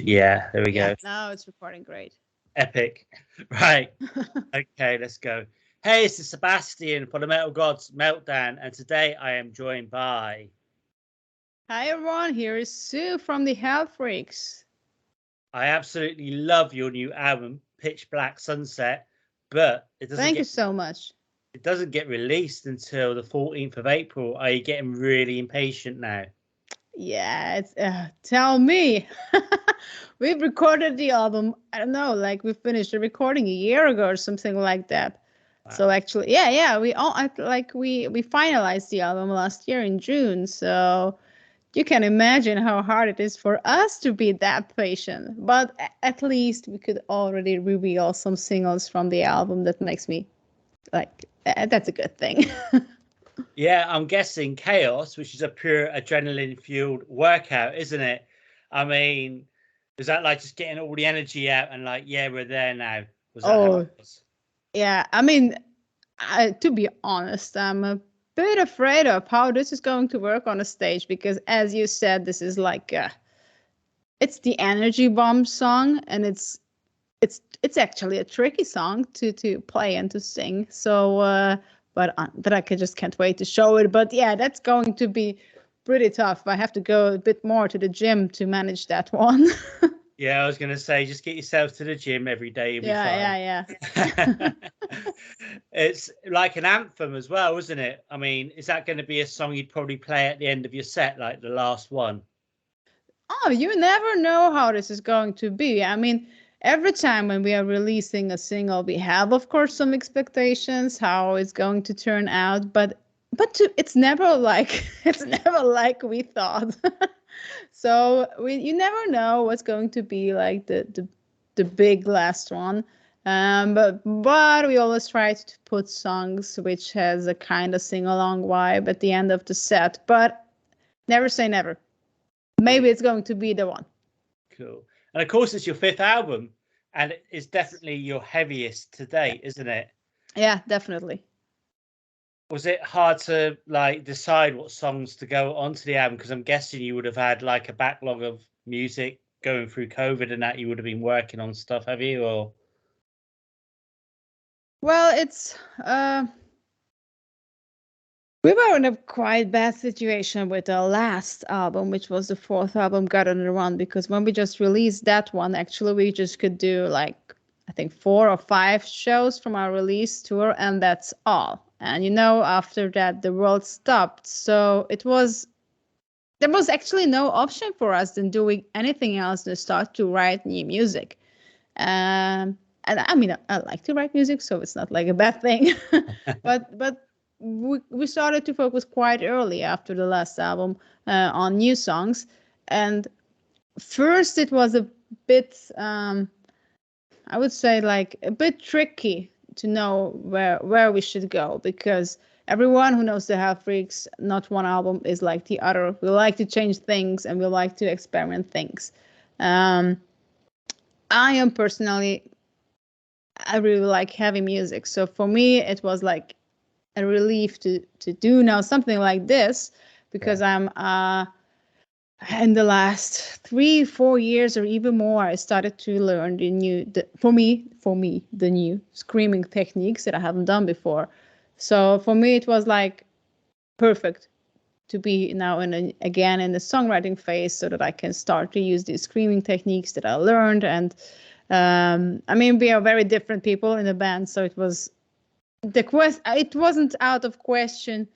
Yeah, there we go. Now it's recording great. Epic. Right. Okay, let's go. Hey, this is Sebastian for the Metal Gods Meltdown, and today I am joined by... Hi, everyone. Here is Sue from the Hellfreaks. I absolutely love your new album, Pitch Black Sunset, but it doesn't... Thank you so much. It doesn't get released until the 14th of April. Are you getting really impatient now? Yeah, it's, tell me. We've recorded the album, I don't know, like we finished the recording a year ago or something like that. Wow. So actually, yeah, we finalized the album last year in June. So you can imagine how hard it is for us to be that patient. But at least we could already reveal some singles from the album. That makes me like, that's a good thing. Yeah, I'm guessing Chaos, which is a pure adrenaline-fueled workout, isn't it? I mean, is that like just getting all the energy out and like, yeah, we're there now? Was that how it was? Yeah, I mean, to be honest, I'm a bit afraid of how this is going to work on a stage because, as you said, this is like, it's the energy bomb song, and it's actually a tricky song to play and to sing. So, but I just can't wait to show it. But yeah, that's going to be pretty tough. I have to go a bit more to the gym to manage that one. Yeah, I was going to say, just get yourself to the gym every day. Yeah. It's like an anthem as well, isn't it? I mean, is that going to be a song you'd probably play at the end of your set, like the last one? Oh, you never know how this is going to be. I mean, every time when we are releasing a single, we have, of course, some expectations how it's going to turn out, but it's never like we thought. So you never know what's going to be like the big last one. But we always try to put songs which has a kind of sing along vibe at the end of the set. But never say never. Maybe it's going to be the one. Cool. And of course, it's your fifth album, and it's definitely your heaviest to date, isn't it? Yeah, definitely. Was it hard to like decide what songs to go onto the album? Because I'm guessing you would have had like a backlog of music going through COVID and that you would have been working on stuff, have you? Or well, it's we were in a quite bad situation with our last album, which was the fourth album, Got On The Run, because when we just released that one, actually, we just could do like, I think 4 or 5 shows from our release tour, and that's all. And, you know, after that, the world stopped. So it was, there was actually no option for us than doing anything else than start to write new music. And I mean, I like to write music, so it's not like a bad thing, but we started to focus quite early after the last album on new songs. And first it was a bit, I would say like a bit tricky to know where we should go, because everyone who knows the Hellfreaks, not one album is like the other. We like to change things and we like to experiment things. I am personally, I really like heavy music. So for me, it was like a relief to do now something like this, because yeah. I'm in the last 3-4 years or even more, I started to learn the new screaming techniques that I haven't done before. So for me it was like perfect to be now again in the songwriting phase, so that I can start to use these screaming techniques that I learned. And I mean, we are very different people in the band, so it was it wasn't out of question.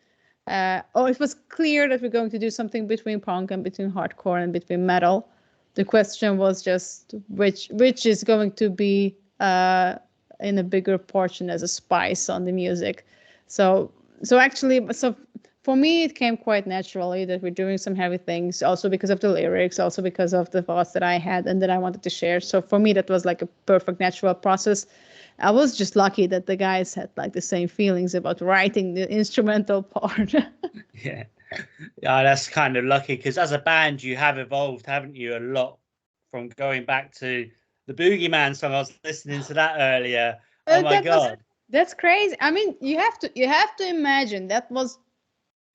It was clear that we're going to do something between punk and between hardcore and between metal. The question was just which is going to be in a bigger portion as a spice on the music. So for me it came quite naturally that we're doing some heavy things, also because of the lyrics, also because of the thoughts that I had and that I wanted to share. So for me that was like a perfect natural process. I was just lucky that the guys had like the same feelings about writing the instrumental part. Yeah. Yeah, that's kind of lucky, because as a band, you have evolved, haven't you, a lot from going back to the Boogeyman song. I was listening to that earlier. Oh, my God. That's crazy. I mean, you have to imagine that was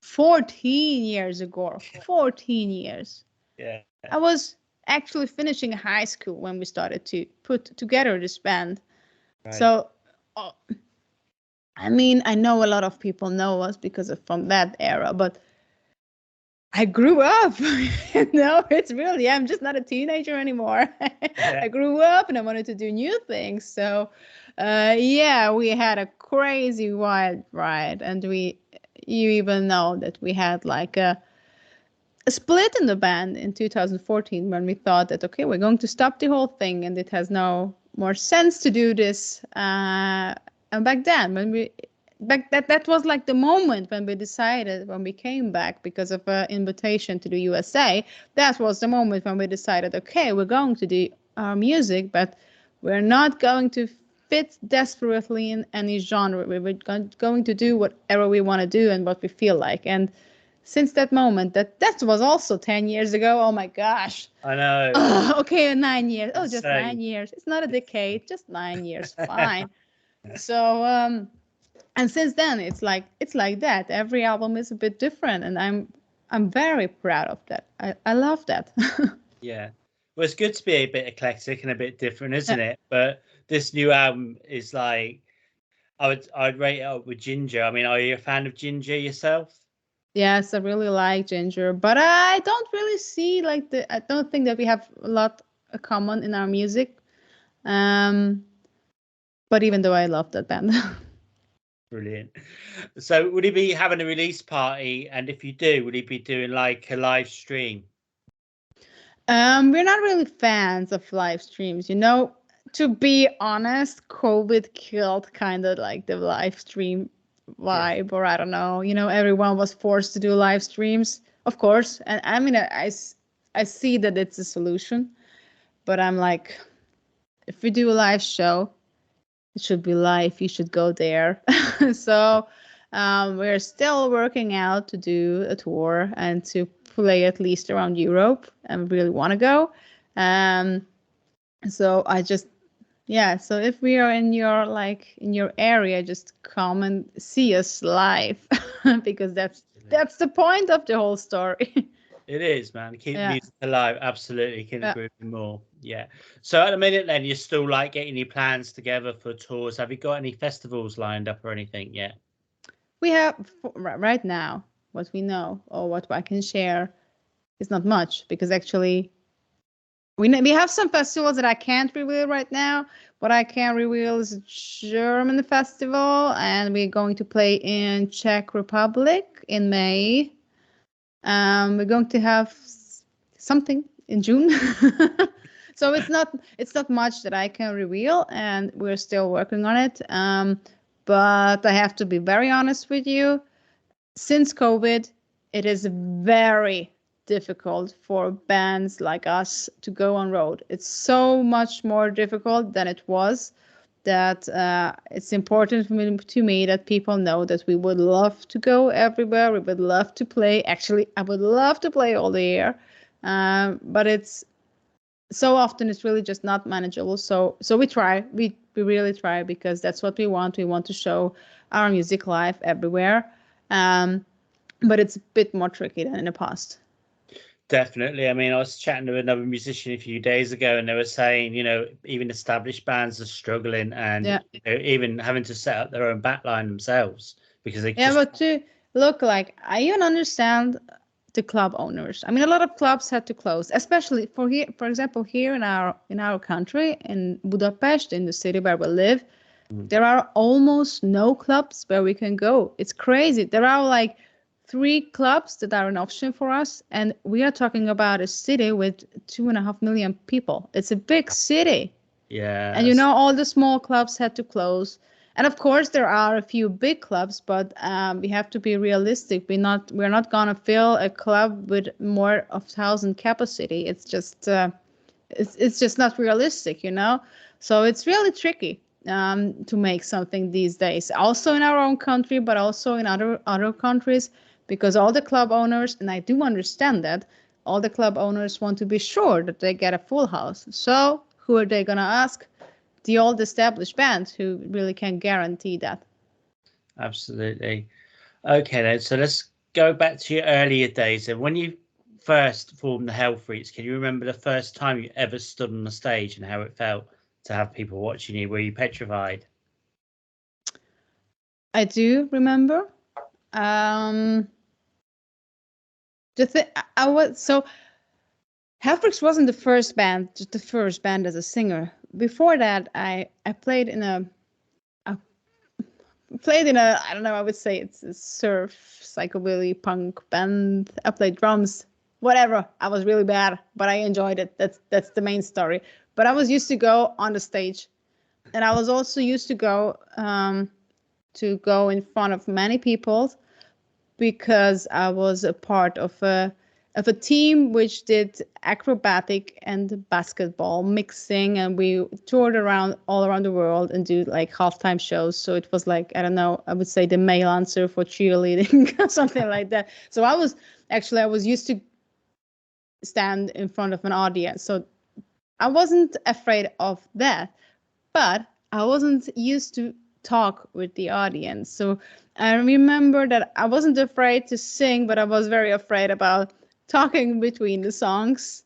14 years ago. Yeah. I was actually finishing high school when we started to put together this band. Right. So, I mean, I know a lot of people know us because of from that era, but I grew up. You know, it's really, I'm just not a teenager anymore. Yeah. I grew up and I wanted to do new things. So, yeah, we had a crazy wild ride, and you even know that we had like a split in the band in 2014 when we thought that, okay, we're going to stop the whole thing and it has no more sense to do this. And back then, when we that was like the moment when we decided, when we came back because of an invitation to the USA, that was the moment when we decided, okay, we're going to do our music, but we're not going to fit desperately in any genre. We were going to do whatever we want to do and what we feel like. And since that moment, that was also 10 years ago. Oh my gosh. I know. Oh, okay, 9 years. Oh, just 9 years. It's not a decade, just 9 years. Fine. So, and since then, it's like that. Every album is a bit different, and I'm very proud of that. I love that. Yeah. Well, it's good to be a bit eclectic and a bit different, isn't it? But this new album is like, I'd rate it up with Ginger. I mean, are you a fan of Ginger yourself? Yes, I really like Ginger, but I don't really see I don't think that we have a lot in common in our music. But even though I love that band. Brilliant. So would he be having a release party? And if you do, would he be doing like a live stream? We're not really fans of live streams. You know, to be honest, COVID killed kind of like the live stream vibe, or I don't know, you know, everyone was forced to do live streams, of course. And I mean, I see that it's a solution, but I'm like, if we do a live show, it should be live. You should go there. So we're still working out to do a tour and to play at least around Europe, and really want to go. So I just, yeah. So if we are in your area, just come and see us live, because that's the point of the whole story. It is, man. Keep music alive. Absolutely. Can agree more. Yeah. So at the minute then, you're still like getting your plans together for tours. Have you got any festivals lined up or anything yet? We have right now, what we know or what I can share is not much, because actually we have some festivals that I can't reveal right now. What I can reveal is a German festival, and we're going to play in Czech Republic in May. We're going to have something in June. So it's not much that I can reveal, and we're still working on it. But I have to be very honest with you. Since COVID, it is very difficult for bands like us to go on road. It's so much more difficult than it was, that it's important to me that people know that we would love to go everywhere. We would love to play. Actually, I would love to play all the year, but it's so often it's really just not manageable. So we try. We really try, because that's what we want. We want to show our music live everywhere, but it's a bit more tricky than in the past. Definitely. I mean, I was chatting to another musician a few days ago, and they were saying, you know, even established bands are struggling, and you know, even having to set up their own backline themselves, because they but to look like, I even understand the club owners. I mean, a lot of clubs had to close, especially for example, here in our country, in Budapest, in the city where we live, there are almost no clubs where we can go. It's crazy. There are like 3 clubs that are an option for us, and we are talking about a city with 2.5 million people. It's a big city. Yeah. And you know, all the small clubs had to close, and of course there are a few big clubs, but we have to be realistic. We're not gonna fill a club with more of 1,000 capacity. It's just it's just not realistic, you know. So it's really tricky to make something these days, also in our own country, but also in other countries. Because all the club owners, and I do understand that, all the club owners want to be sure that they get a full house. So who are they going to ask? The old established bands who really can guarantee that. Absolutely. Okay, then. So let's go back to your earlier days. And when you first formed the Hellfreaks, can you remember the first time you ever stood on the stage and how it felt to have people watching you? Were you petrified? I do remember. I was so. Hellfreaks wasn't the first band, just the first band as a singer. Before that, I played in a I don't know, I would say it's a surf, psychobilly, punk band. I played drums, whatever. I was really bad, but I enjoyed it. That's the main story. But I was used to go on the stage, and I was also used to go in front of many people, because I was a part of a team which did acrobatic and basketball mixing, and we toured all around the world and do like halftime shows. So it was like, I don't know, I would say the male answer for cheerleading or something like that. So I was used to stand in front of an audience. So I wasn't afraid of that, but I wasn't used to talk with the audience. So I remember that I wasn't afraid to sing, but I was very afraid about talking between the songs.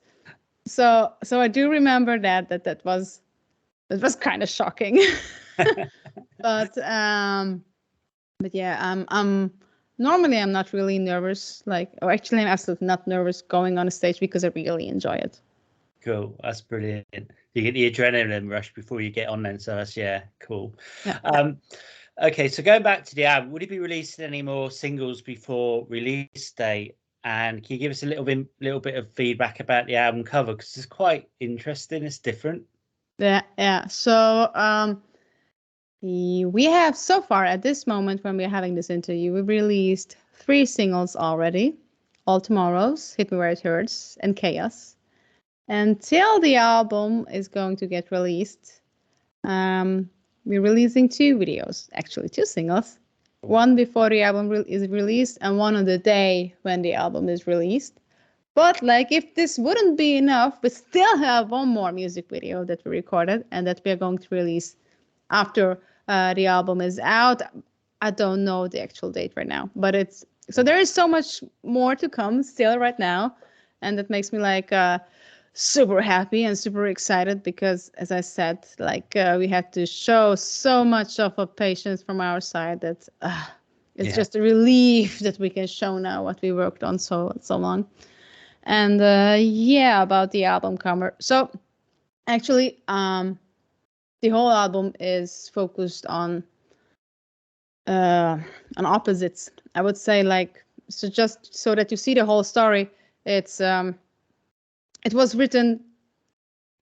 So I do remember that was kind of shocking. But yeah, normally I'm not really nervous, actually I'm absolutely not nervous going on a stage because I really enjoy it. Cool, that's brilliant. You get the adrenaline rush before you get on then, so that's, yeah, cool. Yeah. Okay, so going back to the album, would it be releasing any more singles before release date? And can you give us a little bit of feedback about the album cover? Because it's quite interesting, it's different. Yeah. So we have, so far at this moment when we're having this interview, we've released 3 singles already. All Tomorrow's, Hit Me Where It Hurts, and Chaos. Until the album is going to get released, we're releasing 2 videos, actually 2 singles. One before the album is released and one on the day when the album is released. But if this wouldn't be enough, we still have one more music video that we recorded and that we are going to release after the album is out. I don't know the actual date right now, but there is so much more to come still right now. And that makes me super happy and super excited because, as I said, we had to show so much of a patience from our side that it's just a relief that we can show now what we worked on so long. And about the album cover. So actually, the whole album is focused on opposites. I would say so just so that you see the whole story. It's it was written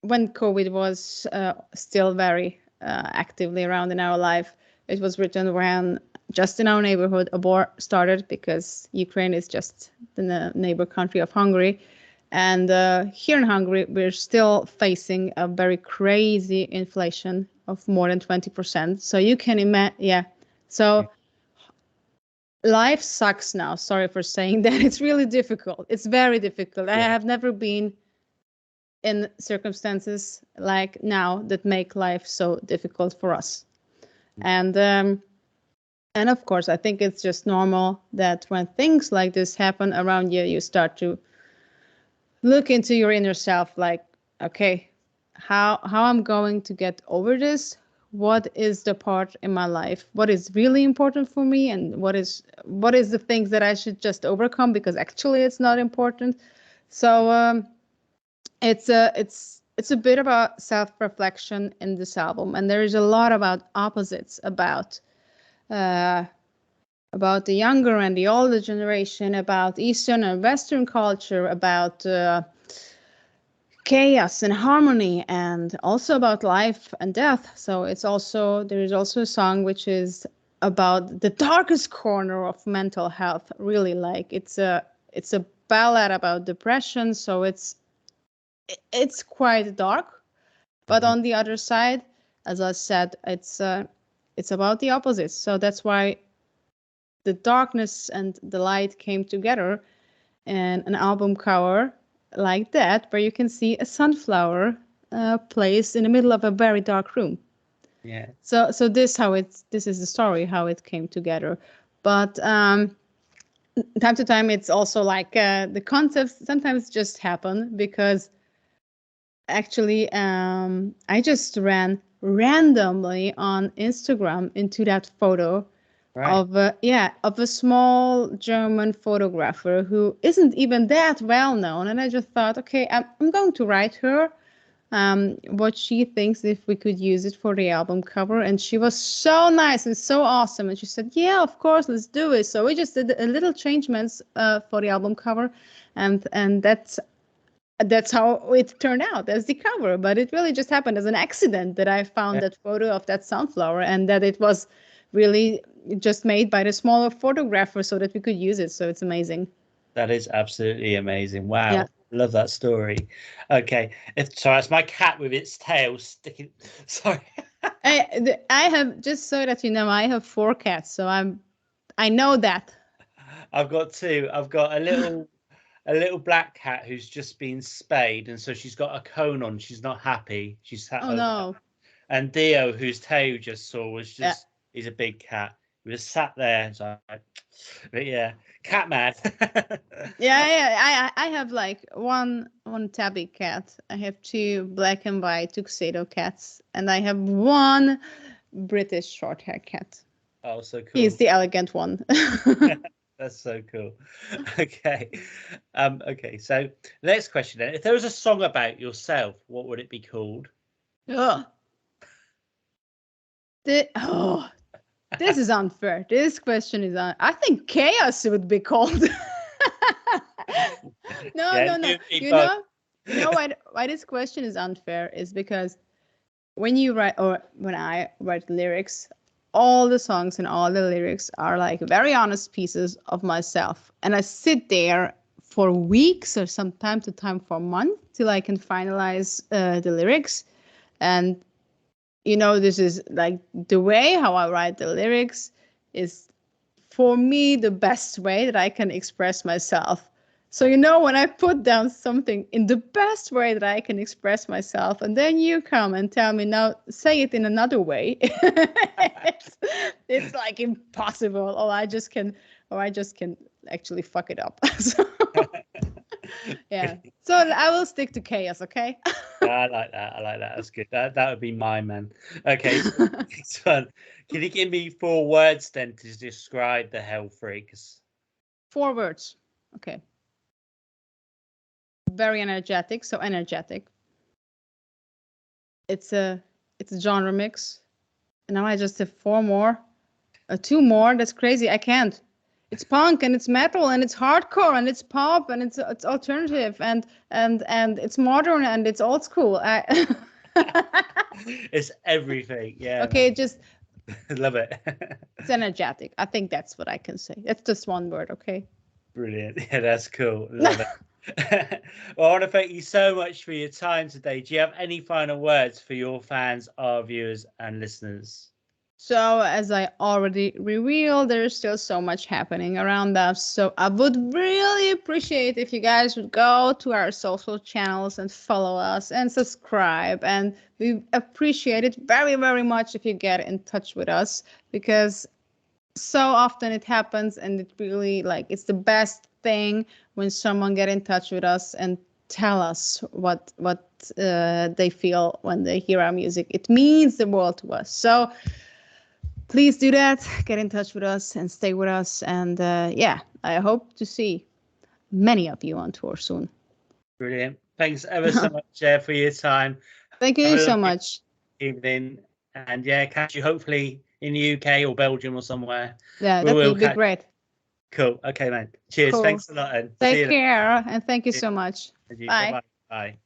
when COVID was still very actively around in our life. It was written when just in our neighborhood a war started, because Ukraine is just the neighbor country of Hungary. And here in Hungary, we're still facing a very crazy inflation of more than 20%. So you can imagine, yeah. So life sucks now. Sorry for saying that. It's really difficult. It's very difficult. Yeah. I have never been in circumstances like now that make life so difficult for us. And of course, I think it's just normal that when things like this happen around you, you start to look into your inner self, okay, how I'm going to get over this? What is the part in my life? What is really important for me? And what is the things that I should just overcome because actually it's not important? So, it's a bit about self-reflection in this album, and there is a lot about opposites, about the younger and the older generation, about Eastern and Western culture, about chaos and harmony, and also about life and death. So there is also a song which is about the darkest corner of mental health. Really, it's a ballad about depression. So it's quite dark, but on the other side, as I said, it's about the opposites. So that's why the darkness and the light came together in an album cover like that, where you can see a sunflower placed in the middle of a very dark room. Yeah. So this is the story how it came together. But time to time, it's also like the concepts sometimes just happen because actually I just ran randomly on Instagram into that photo. Right. Of a small German photographer who isn't even that well known, and I just thought, okay, I'm going to write her what she thinks if we could use it for the album cover, and she was so nice and so awesome, and she said, yeah, of course, let's do it. So we just did a little changements for the album cover, and that's how it turned out as the cover. But it really just happened as an accident that I found that photo of that sunflower, and that it was really just made by the smaller photographer so that we could use it. So it's amazing. That is absolutely amazing. Wow. Yeah. Love that story. Okay. Sorry, it's my cat with its tail sticking. Sorry. I have, just so that you know, I have 4 cats. So I know that. I've got 2. I've got a little black cat who's just been spayed. And so she's got a cone on. She's not happy. She's sat over. No. And Dio, whose tail you just saw, was just, he's a big cat. We just sat there, so, but yeah, cat mad. I have like one tabby cat. I have 2 black and white tuxedo cats, and I have 1 British short hair cat. Oh, so cool! He's the elegant one. That's so cool. Okay, okay. So next question then: if there was a song about yourself, what would it be called? This is unfair. This question is unfair. I think Chaos would be called. No. You know why this question is unfair is because when you write, or when I write lyrics, all the songs and all the lyrics are like very honest pieces of myself. And I sit there for weeks or sometimes to time for months till I can finalize the lyrics. And you know, this is like the way how I write the lyrics is for me the best way that I can express myself. So, you know, when I put down something in the best way that I can express myself, and then you come and tell me, now say it in another way, it's like impossible. Or I just can actually fuck it up. So, yeah. So I will stick to Chaos, okay? I like that. That's good. That would be mine, man. Okay. So next one. Can you give me 4 words then to describe the Hellfreaks? 4 words. Okay. Very energetic. So energetic. It's a genre mix. And now I just have 4 more. 2 more. That's crazy. I can't. It's punk and it's metal and it's hardcore and it's pop and it's alternative and it's modern and it's old school. It's everything. Yeah. Okay, just love it. It's energetic. I think that's what I can say. That's just 1 word. Okay. Brilliant. Yeah, that's cool. Love it. Well, I want to thank you so much for your time today. Do you have any final words for your fans, our viewers, and listeners? So as I already revealed, there's still so much happening around us. So I would really appreciate if you guys would go to our social channels and follow us and subscribe. And we appreciate it very, very much if you get in touch with us, because so often it happens, and it really, like, it's the best thing when someone get in touch with us and tell us what they feel when they hear our music. It means the world to us. So please do that. Get in touch with us and stay with us. And I hope to see many of you on tour soon. Brilliant. Thanks ever so much, for your time. Thank you so much. Evening. And yeah, catch you hopefully in the UK or Belgium or somewhere. Yeah, that would be great. Cool. Okay, man. Cheers. Cool. Thanks a lot. And take care. And thank you so much. Bye. Bye.